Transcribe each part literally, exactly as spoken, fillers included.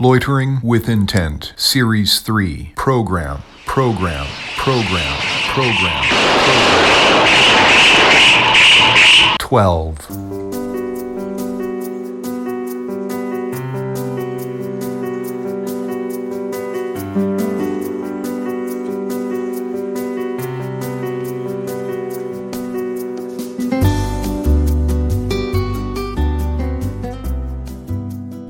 Loitering with Intent, Series three, Program, Program, Program, Program, Program, twelve.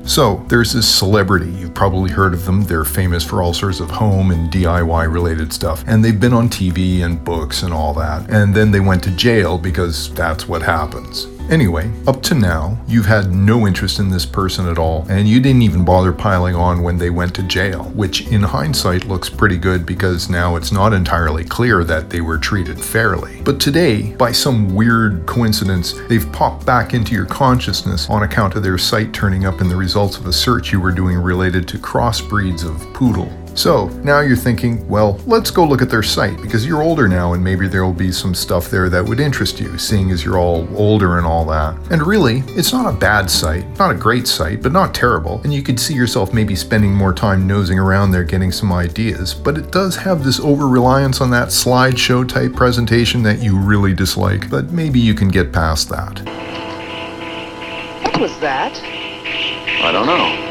So there's this celebrity, you've probably heard of them, they're famous for all sorts of home and D I Y related stuff, and they've been on T V and books and all that, and then they went to jail because that's what happens. Anyway, up to now, you've had no interest in this person at all, and you didn't even bother piling on when they went to jail, which in hindsight looks pretty good because now it's not entirely clear that they were treated fairly. But today, by some weird coincidence, they've popped back into your consciousness on account of their site turning up in the results of a search you were doing related to crossbreeds of poodle. So now you're thinking, well, let's go look at their site because you're older now and maybe there'll be some stuff there that would interest you, seeing as you're all older and all that. And really, it's not a bad site, not a great site, but not terrible. And you could see yourself maybe spending more time nosing around there getting some ideas, but it does have this over-reliance on that slideshow type presentation that you really dislike, but maybe you can get past that. What was that? I don't know.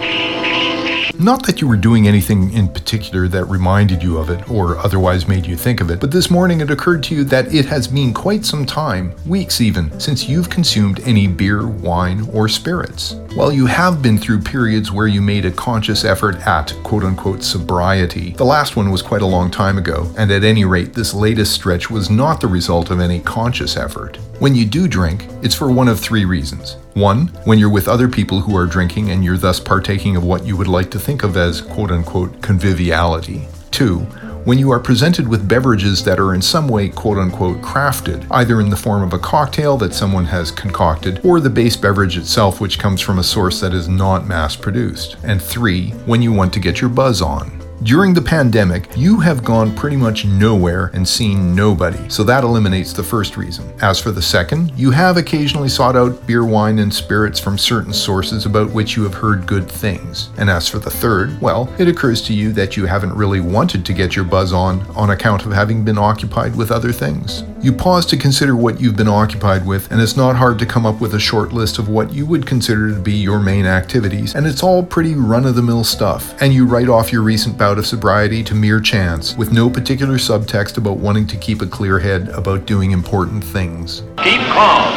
Not that you were doing anything in particular that reminded you of it or otherwise made you think of it, but this morning it occurred to you that it has been quite some time, weeks even, since you've consumed any beer, wine, or spirits. While you have been through periods where you made a conscious effort at quote-unquote sobriety, the last one was quite a long time ago, and at any rate, this latest stretch was not the result of any conscious effort. When you do drink, it's for one of three reasons. One, when you're with other people who are drinking and you're thus partaking of what you would like to think of as quote-unquote conviviality. Two, when you are presented with beverages that are in some way quote-unquote crafted, either in the form of a cocktail that someone has concocted or the base beverage itself which comes from a source that is not mass-produced. And three, when you want to get your buzz on. During the pandemic, you have gone pretty much nowhere and seen nobody, so that eliminates the first reason. As for the second, you have occasionally sought out beer, wine, and spirits from certain sources about which you have heard good things. And as for the third, well, it occurs to you that you haven't really wanted to get your buzz on on account of having been occupied with other things. You pause to consider what you've been occupied with, and it's not hard to come up with a short list of what you would consider to be your main activities, and it's all pretty run-of-the-mill stuff, and you write off your recent bout of sobriety to mere chance, with no particular subtext about wanting to keep a clear head about doing important things. Keep calm.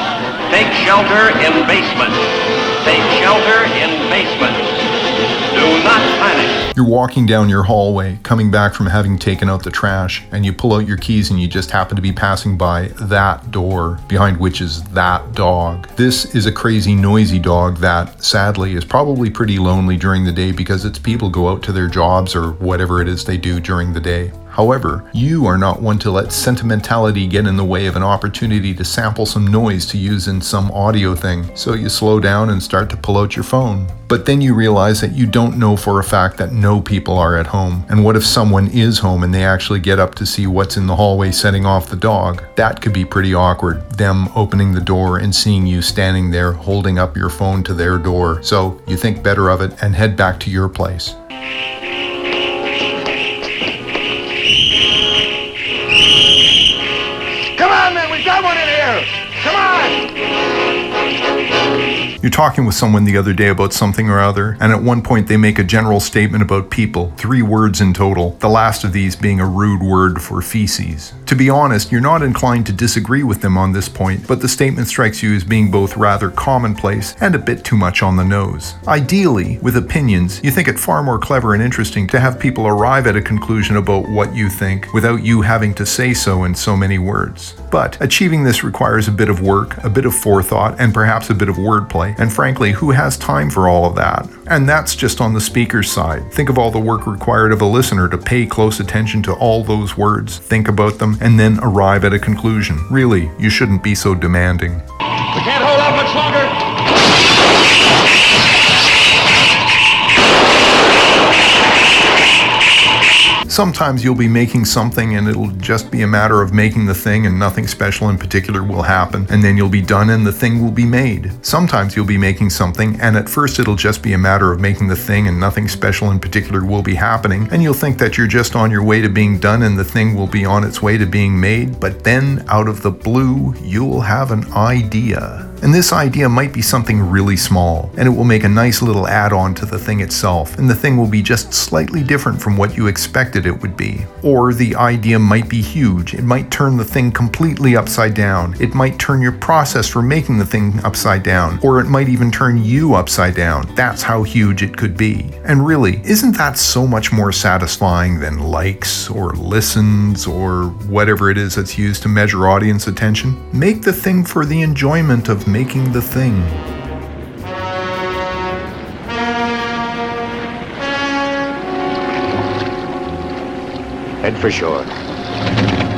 Take shelter in basement. Take shelter in basement. Do not panic. You're walking down your hallway, coming back from having taken out the trash, and you pull out your keys and you just happen to be passing by that door, behind which is that dog. This is a crazy, noisy dog that, sadly, is probably pretty lonely during the day because its people go out to their jobs or whatever it is they do during the day. However, you are not one to let sentimentality get in the way of an opportunity to sample some noise to use in some audio thing, so you slow down and start to pull out your phone. But then you realize that you don't know for a fact that no people are at home, and what if someone is home and they actually get up to see what's in the hallway setting off the dog? That could be pretty awkward, them opening the door and seeing you standing there holding up your phone to their door, so you think better of it and head back to your place. You're talking with someone the other day about something or other, and at one point they make a general statement about people, three words in total, the last of these being a rude word for feces. To be honest, you're not inclined to disagree with them on this point, but the statement strikes you as being both rather commonplace and a bit too much on the nose. Ideally, with opinions, you think it far more clever and interesting to have people arrive at a conclusion about what you think without you having to say so in so many words. But achieving this requires a bit of work, a bit of forethought, and perhaps a bit of wordplay. And frankly, who has time for all of that? And that's just on the speaker's side. Think of all the work required of a listener to pay close attention to all those words, think about them, and then arrive at a conclusion. Really, you shouldn't be so demanding. We can't hold out much longer. sometimes you'll be making something and it'll just be a matter of making the thing and nothing special in particular will happen, and then you'll be done and the thing will be made. Sometimes you'll be making something and at first it'll just be a matter of making the thing and nothing special in particular will be happening, and you'll think that you're just on your way to being done and the thing will be on its way to being made, but then out of the blue you'll have an idea. And this idea might be something really small, and it will make a nice little add-on to the thing itself, and the thing will be just slightly different from what you expected it would be. Or the idea might be huge. It might turn the thing completely upside down. It might turn your process for making the thing upside down, or it might even turn you upside down. That's how huge it could be. And really, isn't that so much more satisfying than likes or listens or whatever it is that's used to measure audience attention? Make the thing for the enjoyment of making the thing. Head for shore.